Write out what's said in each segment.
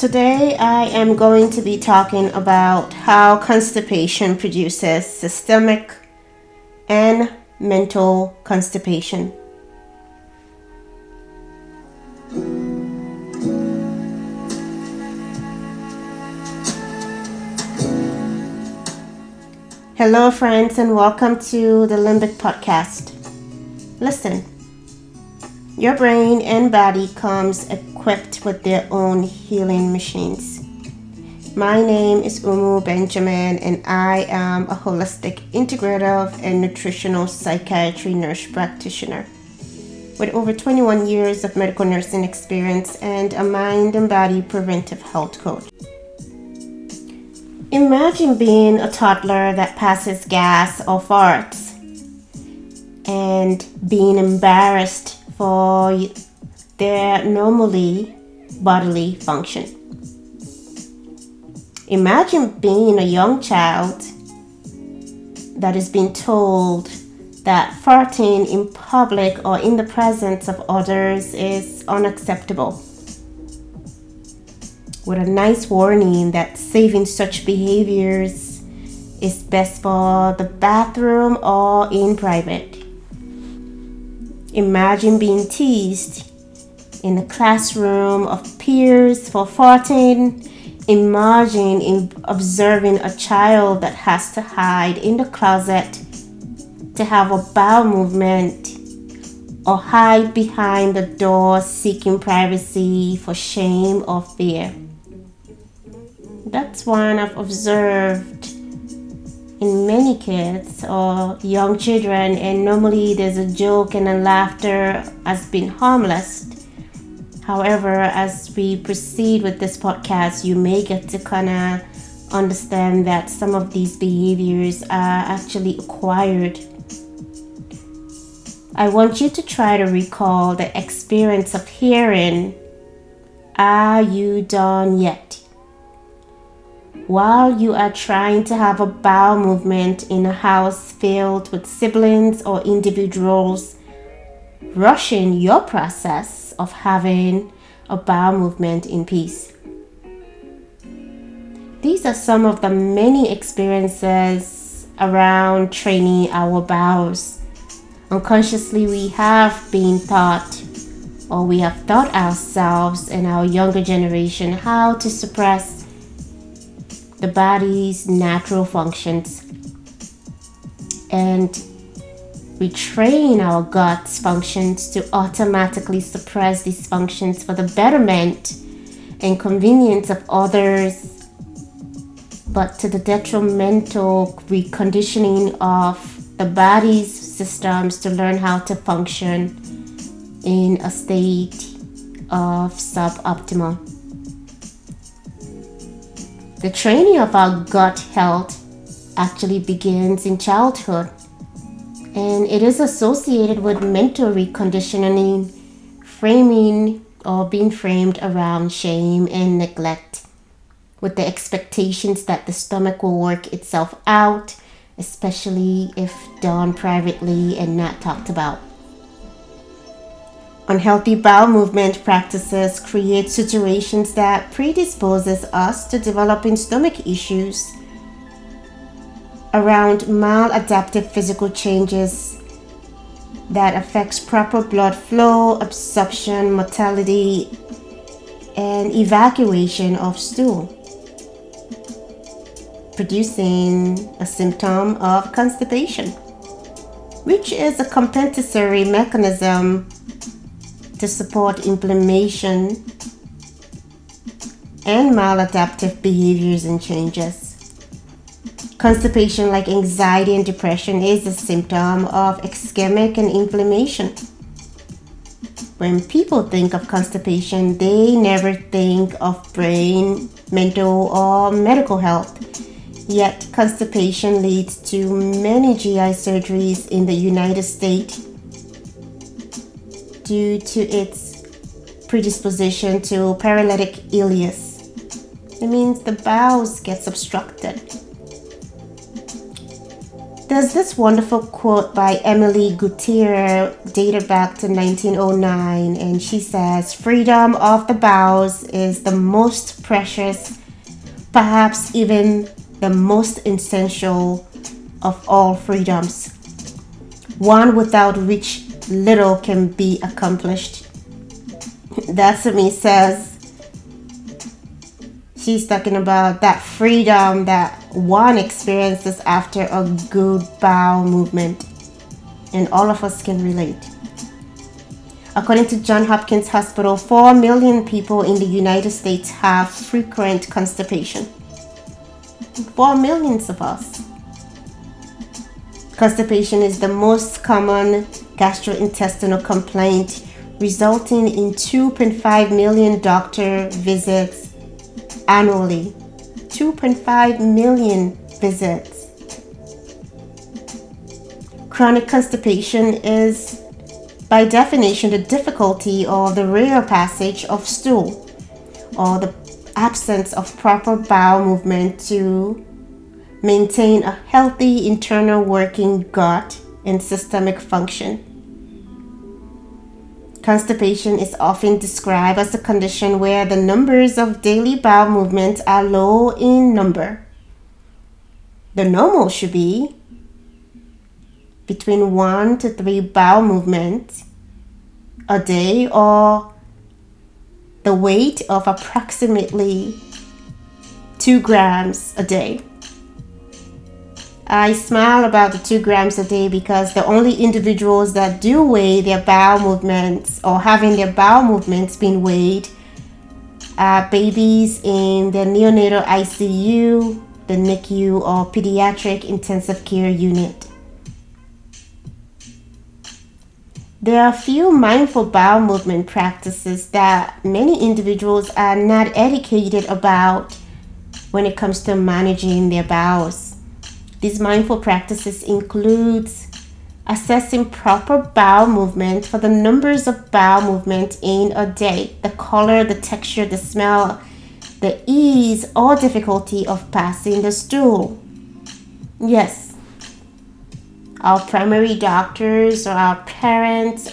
Today I am going to be talking about how constipation produces systemic and mental constipation. Hello friends, and welcome to the Limbic Podcast. Listen, your brain and body comes equipped with their own healing machines. My name is Umu Benjamin, and I am a holistic integrative and nutritional psychiatry nurse practitioner with over 21 years of medical nursing experience and a mind and body preventive health coach. Imagine being a toddler that passes gas or farts and being embarrassed for their normally bodily function. Imagine being a young child that is being told that farting in public or in the presence of others is unacceptable, with a nice warning that saving such behaviors is best for the bathroom or in private. Imagine being teased in a classroom of peers for farting. Imagine observing a child that has to hide in the closet to have a bowel movement or hide behind the door seeking privacy for shame or fear. That's one I've observed in many kids or young children, and normally there's a joke and a laughter as being harmless. However, as we proceed with this podcast, you may get to kind of understand that some of these behaviors are actually acquired. I want you to try to recall the experience of hearing, "Are you done yet?" while you are trying to have a bowel movement in a house filled with siblings or individuals rushing your process of having a bowel movement in peace. These are some of the many experiences around training our bowels. Unconsciously, we have been taught, or we have taught ourselves and our younger generation, how to suppress the body's natural functions, and we train our gut's functions to automatically suppress these functions for the betterment and convenience of others, but to the detrimental reconditioning of the body's systems to learn how to function in a state of suboptimal. The training of our gut health actually begins in childhood, and it is associated with mental reconditioning, framing or being framed around shame and neglect, with the expectations that the stomach will work itself out, especially if done privately and not talked about. Unhealthy bowel movement practices create situations that predisposes us to developing stomach issues around maladaptive physical changes that affects proper blood flow, absorption, motility, and evacuation of stool, producing a symptom of constipation, which is a compensatory mechanism to support inflammation and maladaptive behaviors and changes. Constipation, like anxiety and depression, is a symptom of ischemic and inflammation. When people think of constipation, they never think of brain, mental, or medical health. Yet, constipation leads to many GI surgeries in the United States due to its predisposition to paralytic ileus. It means the bowels gets obstructed. There's this wonderful quote by Emily Gutierrez dated back to 1909, and she says, "Freedom of the bowels is the most precious, perhaps even the most essential of all freedoms, one without which little can be accomplished." That to me says, she's talking about that freedom that one experiences after a good bowel movement, and all of us can relate. According to Johns Hopkins Hospital, 4 million people in the United States have frequent constipation. 4 million of us. Constipation is the most common gastrointestinal complaint, resulting in 2.5 million doctor visits annually. 2.5 million visits. Chronic constipation is, by definition, the difficulty or the rare passage of stool or the absence of proper bowel movement to maintain a healthy internal working gut and systemic function. Constipation is often described as a condition where the numbers of daily bowel movements are low in number. The normal should be between 1 to 3 bowel movements a day, or the weight of approximately 2 grams a day. I smile about the 2 grams a day because the only individuals that do weigh their bowel movements or having their bowel movements being weighed are babies in the neonatal ICU, the NICU, or pediatric intensive care unit. There are few mindful bowel movement practices that many individuals are not educated about when it comes to managing their bowels. These mindful practices include assessing proper bowel movement for the numbers of bowel movement in a day, the color, the texture, the smell, the ease or difficulty of passing the stool. Yes, our primary doctors or our parents,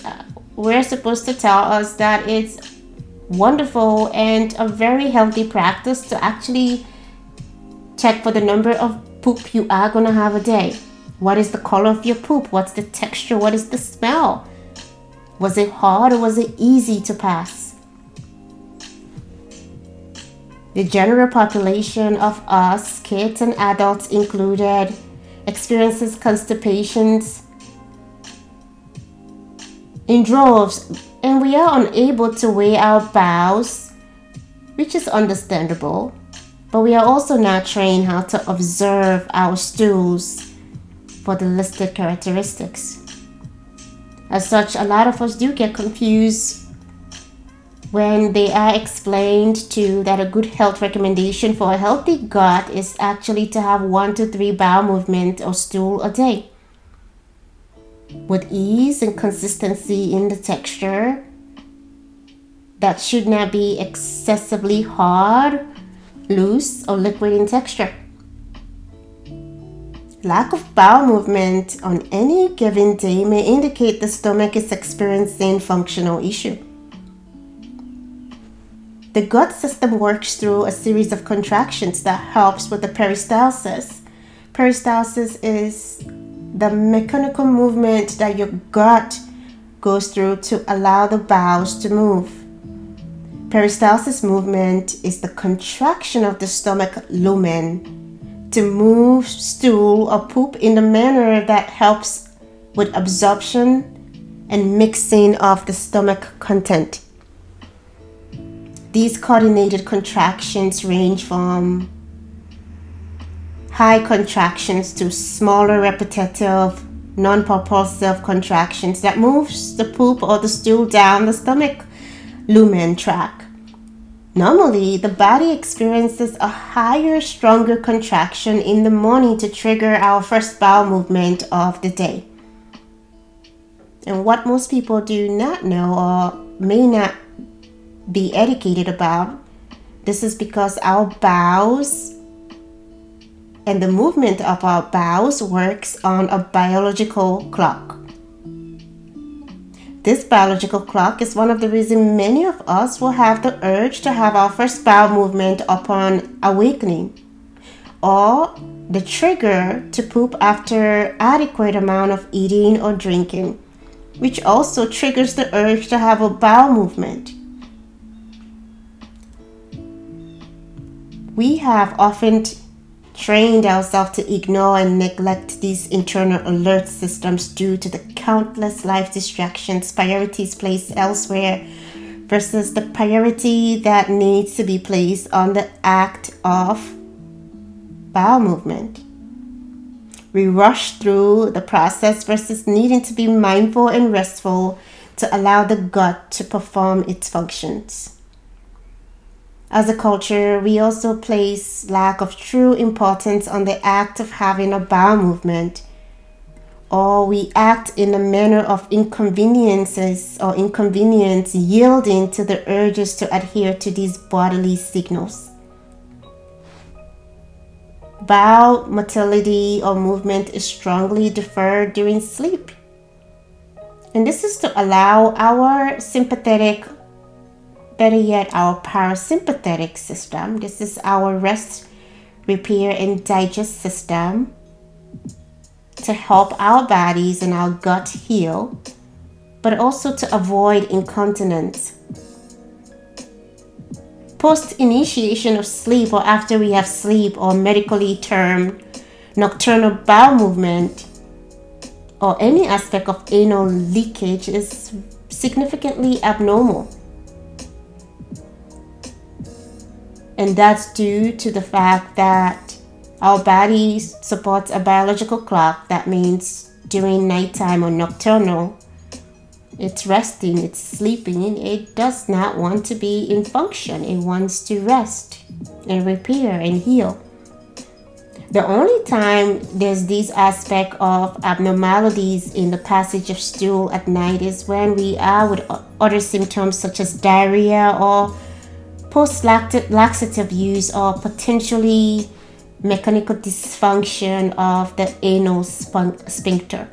we're supposed to tell us that it's wonderful and a very healthy practice to actually check for the number of poop you are gonna have a day. What is the color of your poop? What's the texture? What is the smell? Was it hard or was it easy to pass? The general population of us, kids and adults included, experiences constipations in droves, and we are unable to weigh our bowels, which is understandable. But we are also not trained how to observe our stools for the listed characteristics. As such, a lot of us do get confused when they are explained to that a good health recommendation for a healthy gut is actually to have 1 to 3 bowel movement or stool a day, with ease and consistency in the texture that should not be excessively hard, loose or liquid in texture. Lack of bowel movement on any given day may indicate the stomach is experiencing functional issue. The gut system works through a series of contractions that helps with the peristalsis. Peristalsis is the mechanical movement that your gut goes through to allow the bowels to move. Peristalsis movement is the contraction of the stomach lumen to move stool or poop in the manner that helps with absorption and mixing of the stomach content. These coordinated contractions range from high contractions to smaller repetitive non-propulsive contractions that moves the poop or the stool down the stomach lumen tract. Normally, the body experiences a higher, stronger contraction in the morning to trigger our first bowel movement of the day. And what most people do not know or may not be educated about, this is because our bowels and the movement of our bowels works on a biological clock. This biological clock is one of the reasons many of us will have the urge to have our first bowel movement upon awakening, or the trigger to poop after adequate amount of eating or drinking, which also triggers the urge to have a bowel movement. We have often trained ourselves to ignore and neglect these internal alert systems due to the countless life distractions, priorities placed elsewhere versus the priority that needs to be placed on the act of bowel movement. We rush through the process versus needing to be mindful and restful to allow the gut to perform its functions. As a culture, we also place lack of true importance on the act of having a bowel movement, or we act in a manner of inconvenience, yielding to the urges to adhere to these bodily signals. Bowel motility or movement is strongly deferred during sleep, and this is to allow our sympathetic, better yet our parasympathetic system, this is our rest, repair and digest system, to help our bodies and our gut heal, but also to avoid incontinence. Post-initiation of sleep, or after we have sleep, or medically termed nocturnal bowel movement, or any aspect of anal leakage, is significantly abnormal. And that's due to the fact that our body supports a biological clock. That means during nighttime or nocturnal, it's resting, it's sleeping, it does not want to be in function. It wants to rest and repair and heal. The only time there's this aspect of abnormalities in the passage of stool at night is when we are with other symptoms such as diarrhea or post-laxative use or potentially mechanical dysfunction of the anal sphincter.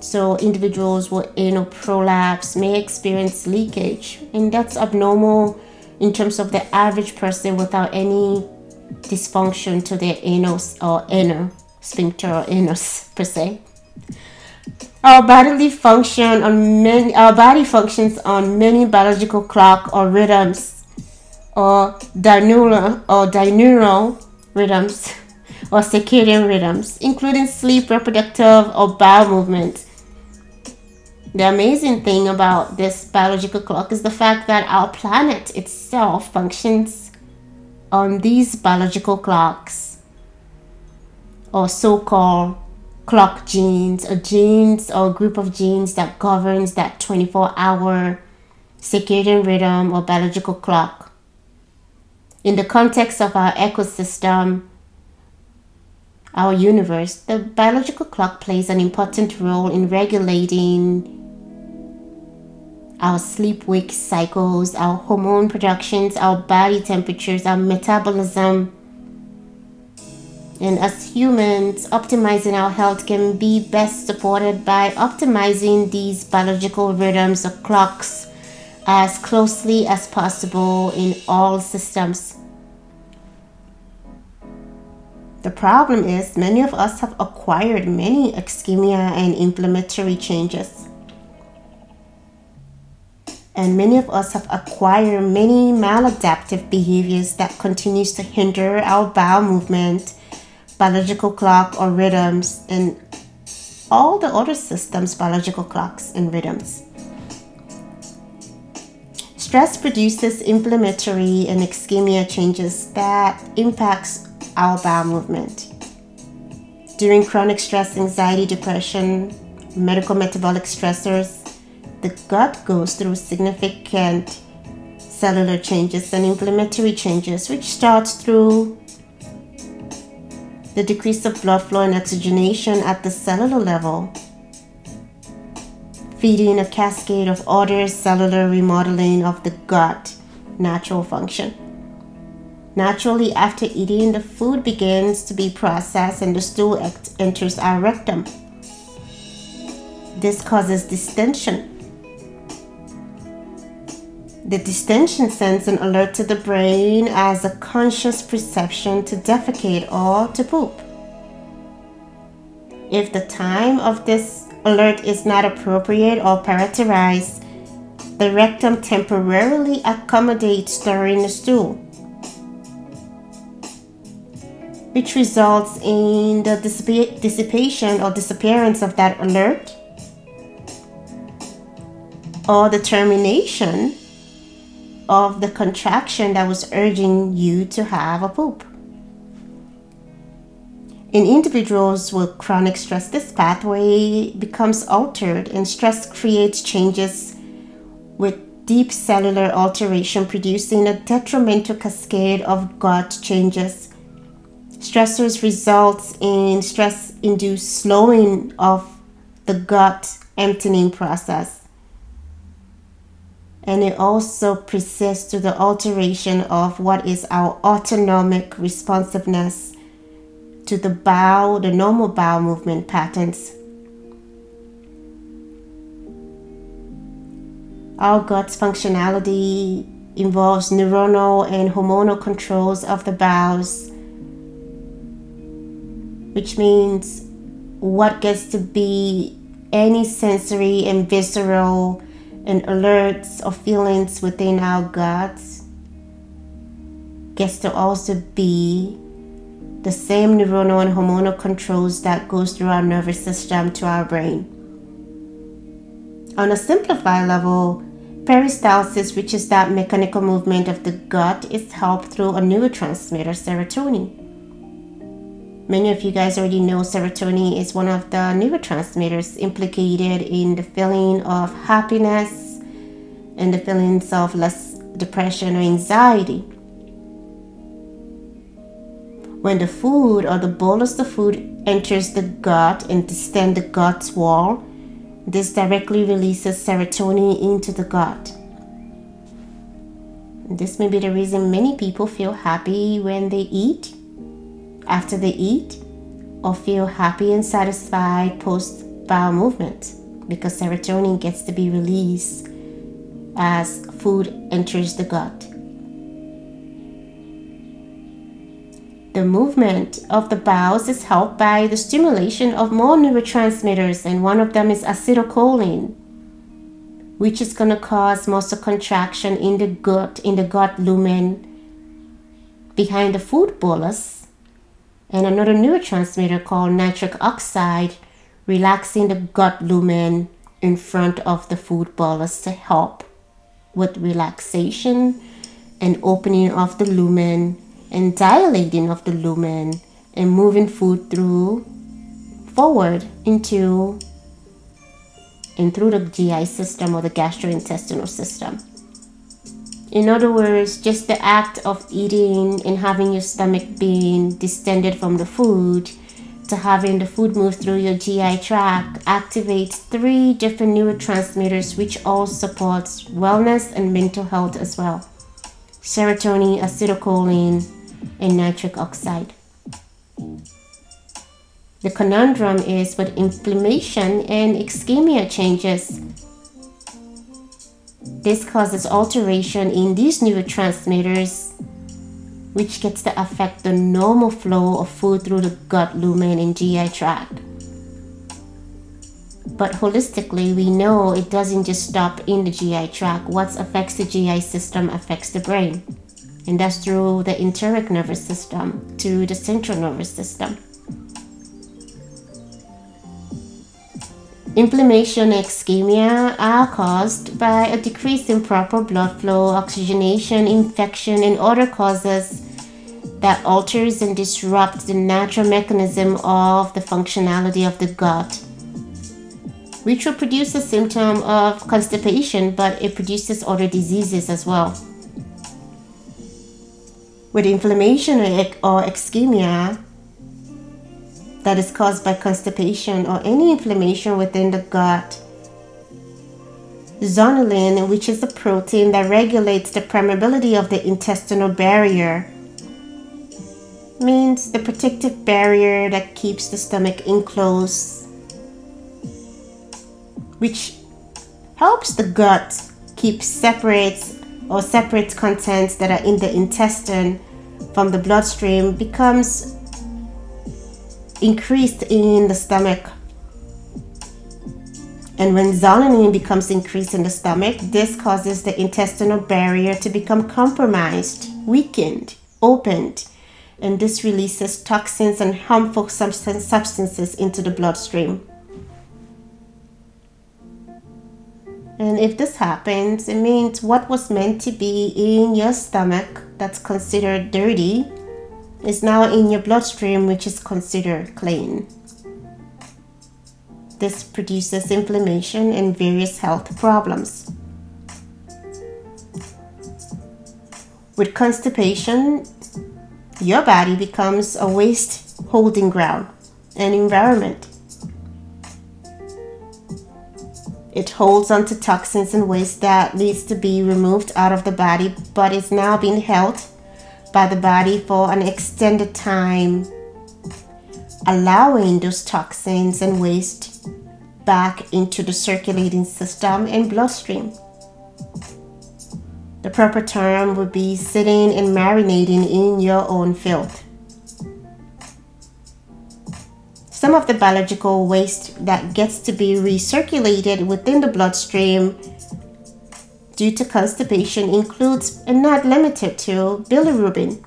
So individuals with anal prolapse may experience leakage, and that's abnormal in terms of the average person without any dysfunction to their anus or anal sphincter or anus per se. Our body functions on many biological clock or rhythms, or diurnal rhythms, or circadian rhythms, including sleep, reproductive, or bowel movement. The amazing thing about this biological clock is the fact that our planet itself functions on these biological clocks, or so-called clock genes or group of genes that governs that 24-hour circadian rhythm or biological clock. In the context of our ecosystem, our universe, the biological clock plays an important role in regulating our sleep-wake cycles, our hormone productions, our body temperatures, our metabolism. And as humans, optimizing our health can be best supported by optimizing these biological rhythms or clocks as closely as possible in all systems. The problem is many of us have acquired many ischemia and inflammatory changes. And many of us have acquired many maladaptive behaviors that continues to hinder our bowel movement, biological clock or rhythms, and all the other systems' biological clocks and rhythms. Stress produces inflammatory and ischemia changes that impacts our bowel movement. During chronic stress, anxiety, depression, medical metabolic stressors, the gut goes through significant cellular changes and inflammatory changes, which starts through the decrease of blood flow and oxygenation at the cellular level, feeding a cascade of other cellular remodeling of the gut natural function. Naturally, after eating, the food begins to be processed and the stool enters our rectum. This causes distension. The distension sends an alert to the brain as a conscious perception to defecate or to poop. If the time of this alert is not appropriate or prioritized, the rectum temporarily accommodates stirring the stool, which results in the dissipation or disappearance of that alert or the termination of the contraction that was urging you to have a poop. In individuals with chronic stress, this pathway becomes altered, and stress creates changes with deep cellular alteration, producing a detrimental cascade of gut changes. Stressors results in stress-induced slowing of the gut emptying process. And it also persists to the alteration of what is our autonomic responsiveness to the bowel, the normal bowel movement patterns. Our gut's functionality involves neuronal and hormonal controls of the bowels, which means what gets to be any sensory and visceral and alerts or feelings within our guts gets to also be the same neuronal and hormonal controls that goes through our nervous system to our brain. On a simplified level, peristalsis, which is that mechanical movement of the gut, is helped through a neurotransmitter, serotonin. Many of you guys already know serotonin is one of the neurotransmitters implicated in the feeling of happiness and the feelings of less depression or anxiety. When the food or the bolus of food enters the gut and distends the gut's wall, this directly releases serotonin into the gut. This may be the reason many people feel happy when they eat, after they eat, or feel happy and satisfied post-bowel movement, because serotonin gets to be released as food enters the gut. The movement of the bowels is helped by the stimulation of more neurotransmitters, and one of them is acetylcholine, which is going to cause muscle contraction in the gut lumen behind the food bolus, and another neurotransmitter called nitric oxide, relaxing the gut lumen in front of the food bolus to help with relaxation and opening of the lumen and dilating of the lumen and moving food forward into and through the GI system or the gastrointestinal system. In other words, just the act of eating and having your stomach being distended from the food to having the food move through your GI tract activates three different neurotransmitters, which all supports wellness and mental health as well: serotonin, acetylcholine, and nitric oxide. The conundrum is with inflammation and ischemia changes. This causes alteration in these neurotransmitters, which gets to affect the normal flow of food through the gut lumen and GI tract. But holistically, we know it doesn't just stop in the GI tract. What affects the GI system affects the brain, and that's through the enteric nervous system to the central nervous system. Inflammation and ischemia are caused by a decrease in proper blood flow, oxygenation, infection, and other causes that alters and disrupts the natural mechanism of the functionality of the gut, which will produce a symptom of constipation, but it produces other diseases as well. With inflammation or ischemia that is caused by constipation or any inflammation within the gut, zonulin, which is a protein that regulates the permeability of the intestinal barrier, means the protective barrier that keeps the stomach enclosed, which helps the gut keep separate contents that are in the intestine from the bloodstream, becomes increased in the stomach. And when zonulin becomes increased in the stomach, this causes the intestinal barrier to become compromised, weakened, opened, and this releases toxins and harmful substances into the bloodstream. And if this happens, it means what was meant to be in your stomach that's considered dirty is now in your bloodstream, which is considered clean. This produces inflammation and various health problems. With constipation, your body becomes a waste holding ground and environment. It holds onto toxins and waste that needs to be removed out of the body, but is now being held by the body for an extended time, allowing those toxins and waste back into the circulating system and bloodstream. The proper term would be sitting and marinating in your own filth. Some of the biological waste that gets to be recirculated within the bloodstream due to constipation includes, and not limited to, bilirubin.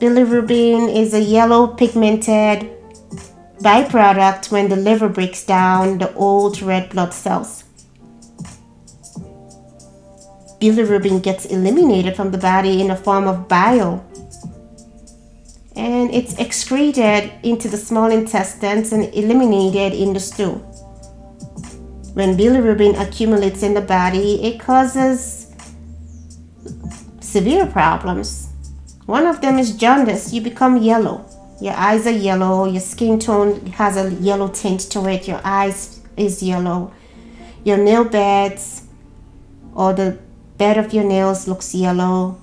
Bilirubin is a yellow pigmented byproduct when the liver breaks down the old red blood cells. Bilirubin gets eliminated from the body in the form of bile, and it's excreted into the small intestines and eliminated in the stool. When bilirubin accumulates in the body, it causes severe problems. One of them is jaundice. You become yellow. Your eyes are yellow. Your skin tone has a yellow tint to it. Your eyes is yellow. Your nail beds, or the bed of your nails, looks yellow.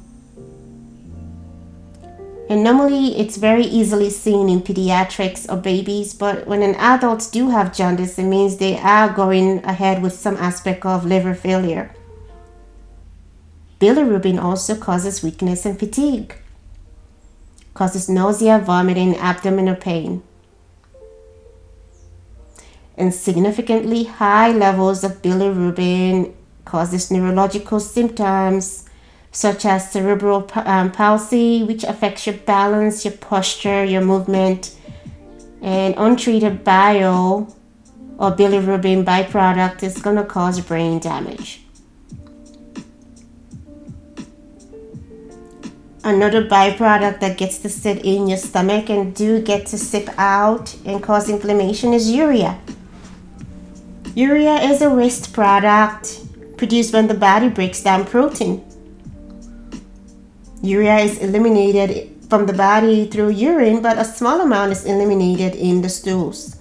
And normally it's very easily seen in pediatrics or babies, but when an adult do have jaundice, it means they are going ahead with some aspect of liver failure. Bilirubin also causes weakness and fatigue. Causes nausea, vomiting, abdominal pain. And significantly high levels of bilirubin causes neurological symptoms such as cerebral palsy, which affects your balance, your posture, your movement. And untreated bile or bilirubin byproduct is going to cause brain damage. Another byproduct that gets to sit in your stomach and do get to sip out and cause inflammation is urea. Urea is a waste product produced when the body breaks down protein. Urea is eliminated from the body through urine, but a small amount is eliminated in the stools.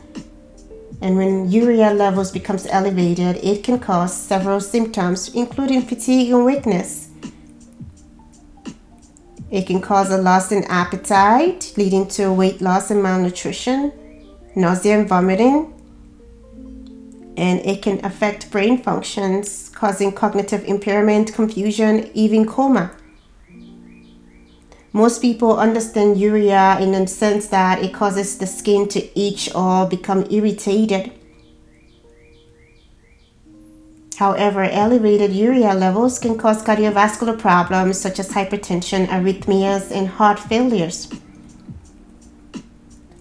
And when urea levels becomes elevated, it can cause several symptoms, including fatigue and weakness. It can cause a loss in appetite, leading to weight loss and malnutrition, nausea and vomiting. And it can affect brain functions, causing cognitive impairment, confusion, even coma. Most people understand urea in the sense that it causes the skin to itch or become irritated. However, elevated urea levels can cause cardiovascular problems such as hypertension, arrhythmias, and heart failures.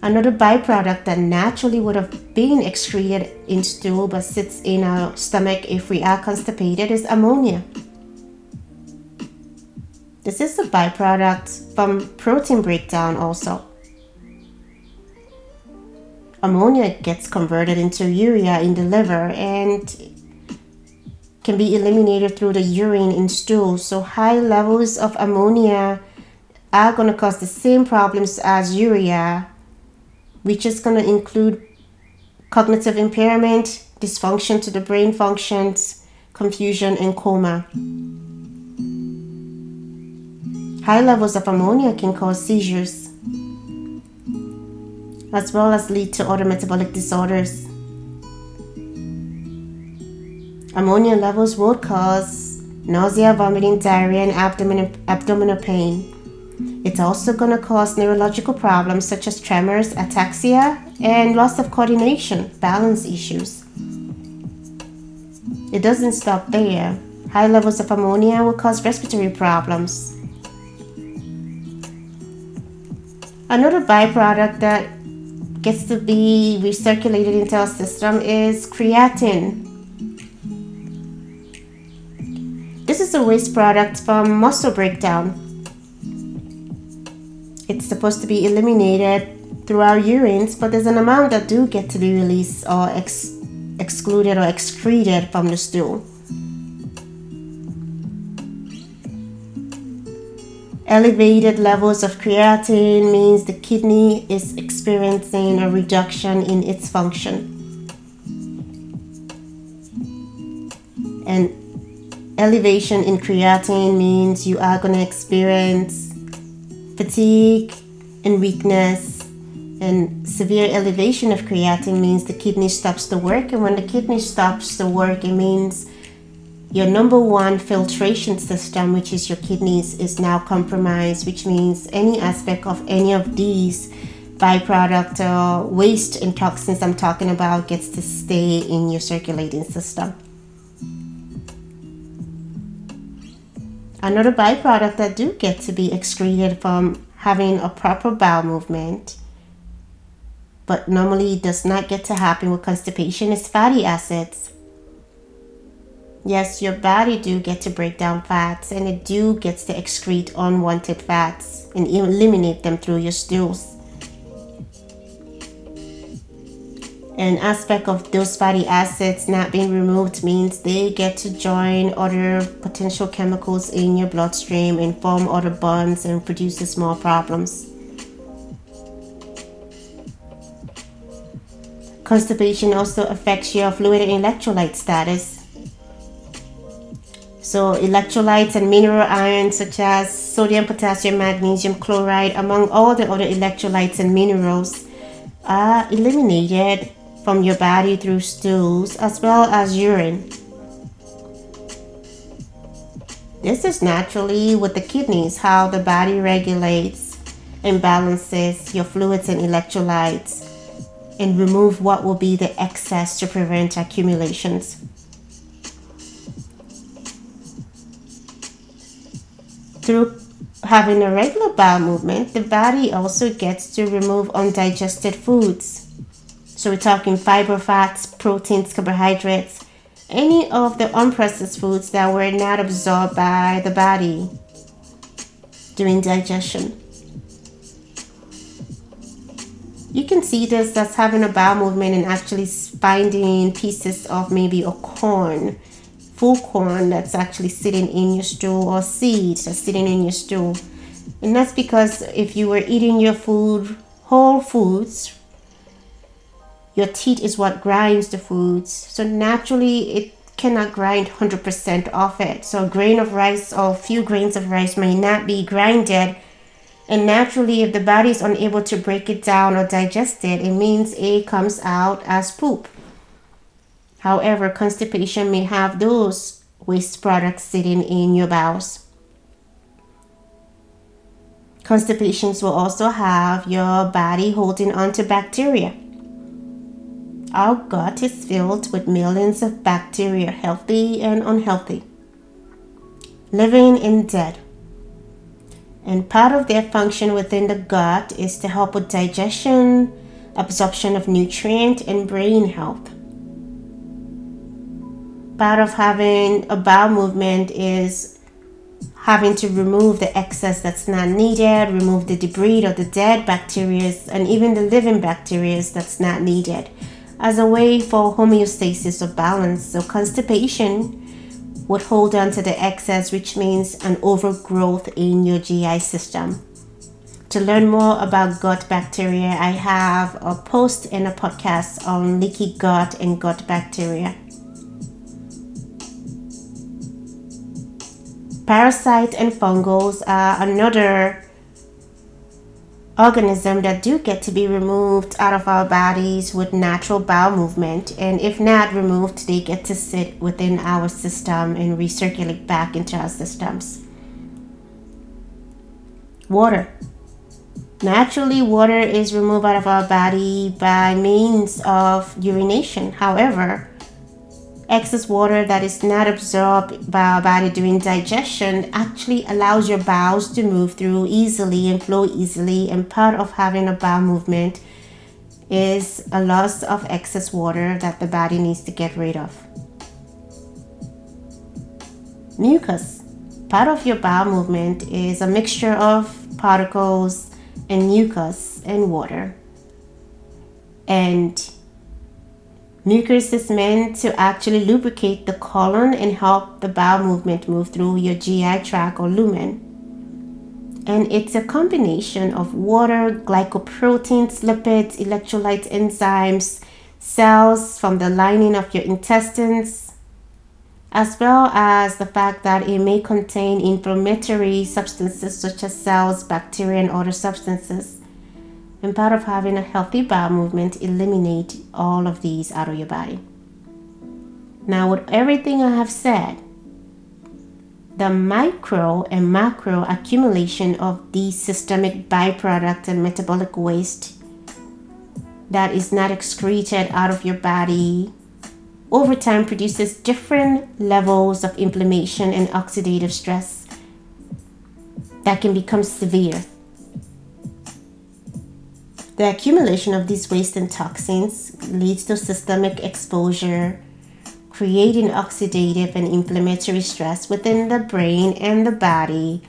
Another byproduct that naturally would have been excreted in stool but sits in our stomach if we are constipated is ammonia. This is a byproduct from protein breakdown also. Ammonia gets converted into urea in the liver and can be eliminated through the urine in stool. So high levels of ammonia are going to cause the same problems as urea, which is going to include cognitive impairment, dysfunction to the brain functions, confusion, and coma. High levels of ammonia can cause seizures, as well as lead to other metabolic disorders. Ammonia levels will cause nausea, vomiting, diarrhea, and abdominal pain. It's also going to cause neurological problems such as tremors, ataxia, and loss of coordination, balance issues. It doesn't stop there. High levels of ammonia will cause respiratory problems. Another byproduct that gets to be recirculated into our system is creatine. This is a waste product from muscle breakdown. It's supposed to be eliminated through our urines, but there's an amount that do get to be released or excluded or excreted from the stool. Elevated levels of creatine means the kidney is experiencing a reduction in its function. And elevation in creatine means you are going to experience fatigue and weakness. And severe elevation of creatine means the kidney stops to work. And when the kidney stops to work, it means your number one filtration system, which is your kidneys, is now compromised, which means any aspect of any of these byproduct or waste and toxins I'm talking about gets to stay in your circulating system. Another byproduct that do get to be excreted from having a proper bowel movement, but normally does not get to happen with constipation, is fatty acids. Yes, your body do get to break down fats, and it do gets to excrete unwanted fats and eliminate them through your stools. An aspect of those fatty acids not being removed means they get to join other potential chemicals in your bloodstream and form other bonds and produces more problems. Constipation also affects your fluid and electrolyte status. So electrolytes and mineral ions such as sodium, potassium, magnesium, chloride, among all the other electrolytes and minerals, are eliminated from your body through stools as well as urine. This is naturally with the kidneys, how the body regulates and balances your fluids and electrolytes and remove what will be the excess to prevent accumulations. Through having a regular bowel movement, the body also gets to remove undigested foods. So we're talking fiber, fats, proteins, carbohydrates, any of the unprocessed foods that were not absorbed by the body during digestion. You can see this as having a bowel movement and actually finding pieces of maybe a corn, full corn that's actually sitting in your stool, or seeds that's sitting in your stool. And that's because if you were eating your food, whole foods, your teeth is what grinds the foods. So naturally it cannot grind 100% of it. So a grain of rice or a few grains of rice may not be grinded. And naturally if the body is unable to break it down or digest it, it means it comes out as poop. However, constipation may have those waste products sitting in your bowels. Constipations will also have your body holding on to bacteria. Our gut is filled with millions of bacteria, healthy and unhealthy, living and dead. And part of their function within the gut is to help with digestion, absorption of nutrient, and brain health. Part of having a bowel movement is having to remove the excess that's not needed, remove the debris or the dead bacteria and even the living bacteria that's not needed as a way for homeostasis or balance. So constipation would hold on to the excess, which means an overgrowth in your GI system. To learn more about gut bacteria, I have a post and a podcast on leaky gut and gut bacteria. Parasites and fungals are another organism that do get to be removed out of our bodies with natural bowel movement, and if not removed, they get to sit within our system and recirculate back into our systems. Water. Naturally, water is removed out of our body by means of urination. However, excess water that is not absorbed by our body during digestion actually allows your bowels to move through easily and flow easily, and part of having a bowel movement is a loss of excess water that the body needs to get rid of. Mucus. Part of your bowel movement is a mixture of particles and mucus and water, and mucus is meant to actually lubricate the colon and help the bowel movement move through your GI tract or lumen. And it's a combination of water, glycoproteins, lipids, electrolytes, enzymes, cells from the lining of your intestines, as well as the fact that it may contain inflammatory substances such as cells, bacteria, and other substances. And part of having a healthy bowel movement, eliminate all of these out of your body. Now, with everything I have said, the micro and macro accumulation of these systemic byproducts and metabolic waste that is not excreted out of your body over time produces different levels of inflammation and oxidative stress that can become severe. The accumulation of these waste and toxins leads to systemic exposure, creating oxidative and inflammatory stress within the brain and the body,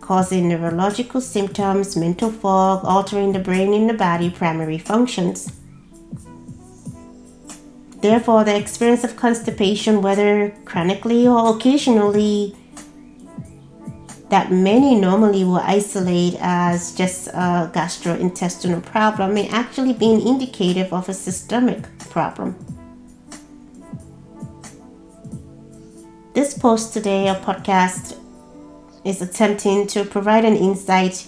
causing neurological symptoms, mental fog, altering the brain and the body primary functions. Therefore, the experience of constipation, whether chronically or occasionally, that many normally will isolate as just a gastrointestinal problem may actually be an indicative of a systemic problem. This post today, or podcast, is attempting to provide an insight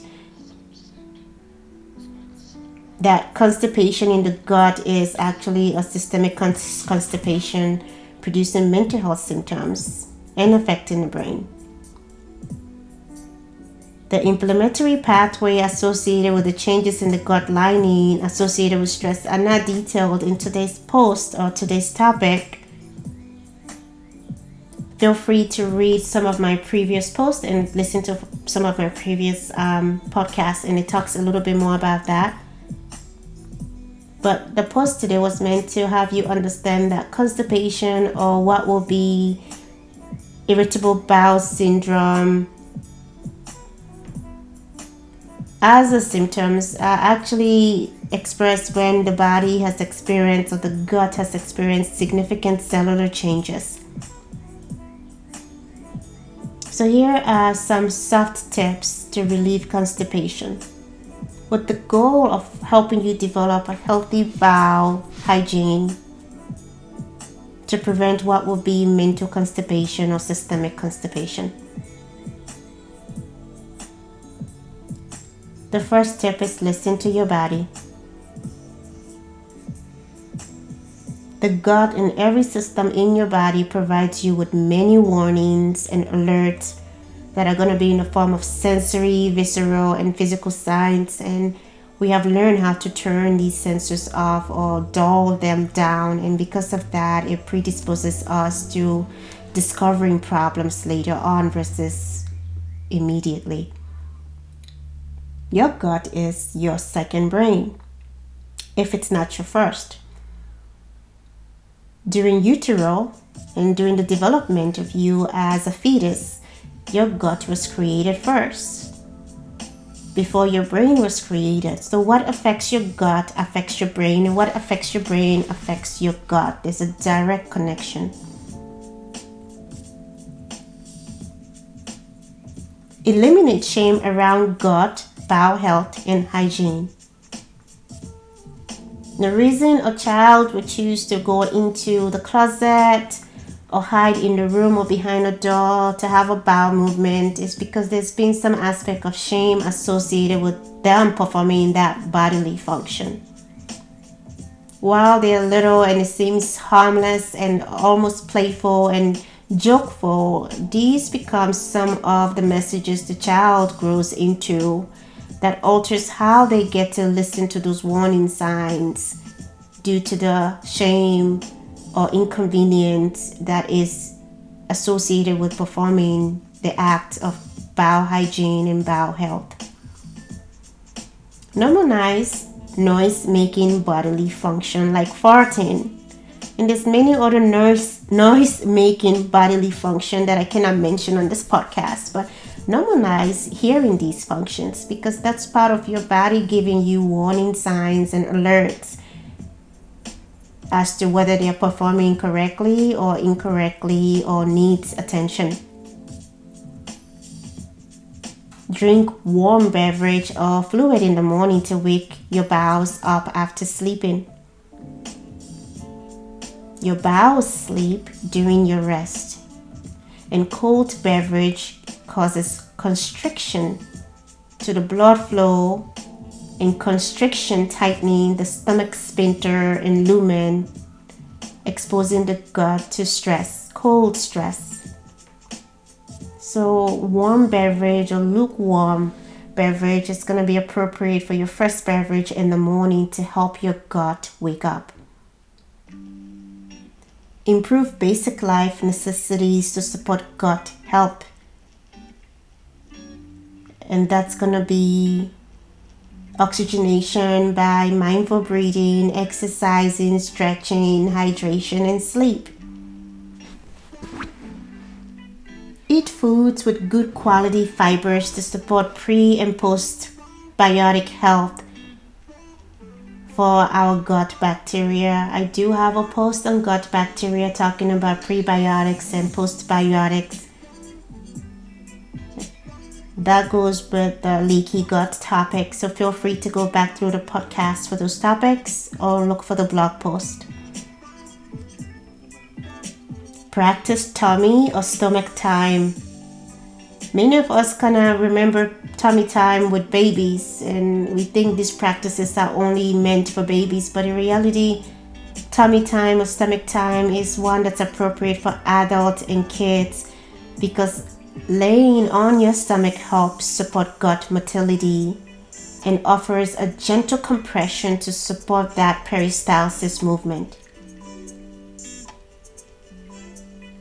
that constipation in the gut is actually a systemic constipation producing mental health symptoms and affecting the brain. The inflammatory pathway associated with the changes in the gut lining associated with stress are not detailed in today's post or today's topic. Feel free to read some of my previous posts and listen to some of my previous podcasts, and it talks a little bit more about that. But the post today was meant to have you understand that constipation, or what will be irritable bowel syndrome, as the symptoms are actually expressed when the body has experienced, or the gut has experienced, significant cellular changes. So here are some soft tips to relieve constipation, with the goal of helping you develop a healthy bowel hygiene to prevent what will be mental constipation or systemic constipation. The first tip is listen to your body. The gut and every system in your body provides you with many warnings and alerts that are going to be in the form of sensory, visceral, and physical signs, and we have learned how to turn these sensors off or dull them down, and because of that, it predisposes us to discovering problems later on versus immediately. Your gut is your second brain, if it's not your first. During utero and during the development of you as a fetus, your gut was created first, before your brain was created. So what affects your gut affects your brain, and what affects your brain affects your gut. There's a direct connection. Eliminate shame around gut, bowel health, and hygiene. The reason a child would choose to go into the closet or hide in the room or behind a door to have a bowel movement is because there's been some aspect of shame associated with them performing that bodily function. While they're little and it seems harmless and almost playful and jokeful, these become some of the messages the child grows into that alters how they get to listen to those warning signs due to the shame or inconvenience that is associated with performing the act of bowel hygiene and bowel health. Normalize noise-making bodily function like farting. And there's many other noise-making bodily function that I cannot mention on this podcast, but normalize hearing these functions because that's part of your body giving you warning signs and alerts as to whether they are performing correctly or incorrectly or needs attention. Drink warm beverage or fluid in the morning to wake your bowels up after sleeping. Your bowels sleep during your rest, and cold beverage causes constriction to the blood flow and constriction tightening the stomach sphincter and lumen, exposing the gut to stress, cold stress. So warm beverage or lukewarm beverage is going to be appropriate for your first beverage in the morning to help your gut wake up. Improve basic life necessities to support gut health. And that's going to be oxygenation by mindful breathing, exercising, stretching, hydration, and sleep. Eat foods with good quality fibers to support pre- and postbiotic health for our gut bacteria. I do have a post on gut bacteria talking about prebiotics and postbiotics. That goes with the leaky gut topic, so feel free to go back through the podcast for those topics or look for the blog post. Practice tummy or stomach time. Many of us kind of remember tummy time with babies, and we think these practices are only meant for babies, but in reality, tummy time or stomach time is one that's appropriate for adults and kids because laying on your stomach helps support gut motility and offers a gentle compression to support that peristalsis movement.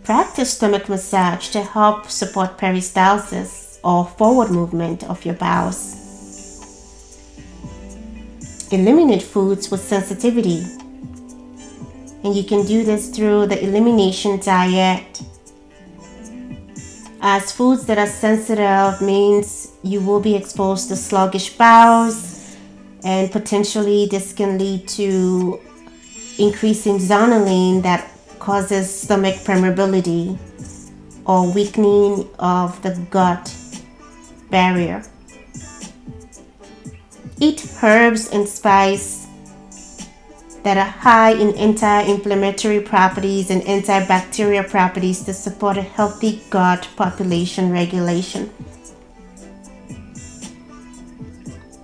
Practice stomach massage to help support peristalsis or forward movement of your bowels. Eliminate foods with sensitivity. And you can do this through the elimination diet, as foods that are sensitive means you will be exposed to sluggish bowels, and potentially this can lead to increasing zonulin that causes stomach permeability or weakening of the gut barrier. Eat herbs and spice that are high in anti-inflammatory properties and antibacterial properties to support a healthy gut population regulation.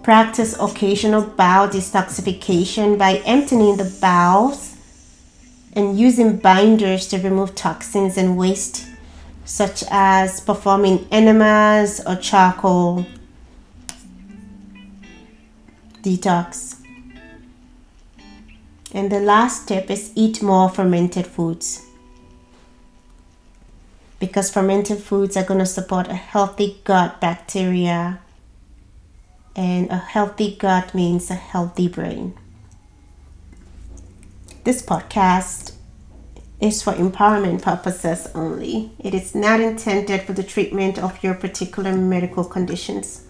Practice occasional bowel detoxification by emptying the bowels and using binders to remove toxins and waste, such as performing enemas or charcoal detox. And the last tip is eat more fermented foods, because fermented foods are going to support a healthy gut bacteria, and a healthy gut means a healthy brain. This podcast is for empowerment purposes only. It is not intended for the treatment of your particular medical conditions.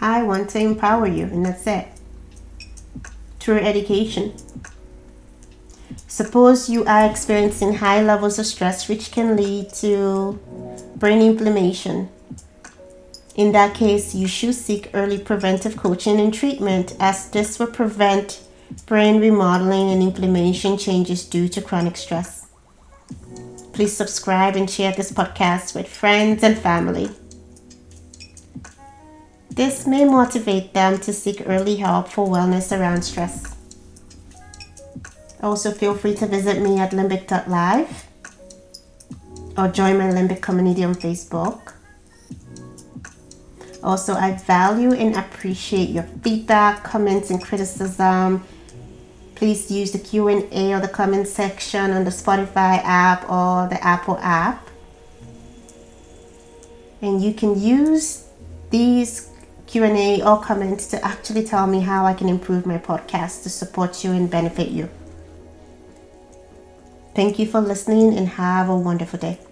I want to empower you, and that's it. Through education. Suppose you are experiencing high levels of stress, which can lead to brain inflammation. In that case, you should seek early preventive coaching and treatment, as this will prevent brain remodeling and inflammation changes due to chronic stress. Please subscribe and share this podcast with friends and family. This may motivate them to seek early help for wellness around stress. Also, feel free to visit me at Limbic.live or join my Limbic community on Facebook. Also, I value and appreciate your feedback, comments, and criticism. Please use the Q&A or the comment section on the Spotify app or the Apple app. And you can use these Q&A or comments to actually tell me how I can improve my podcast to support you and benefit you. Thank you for listening and have a wonderful day.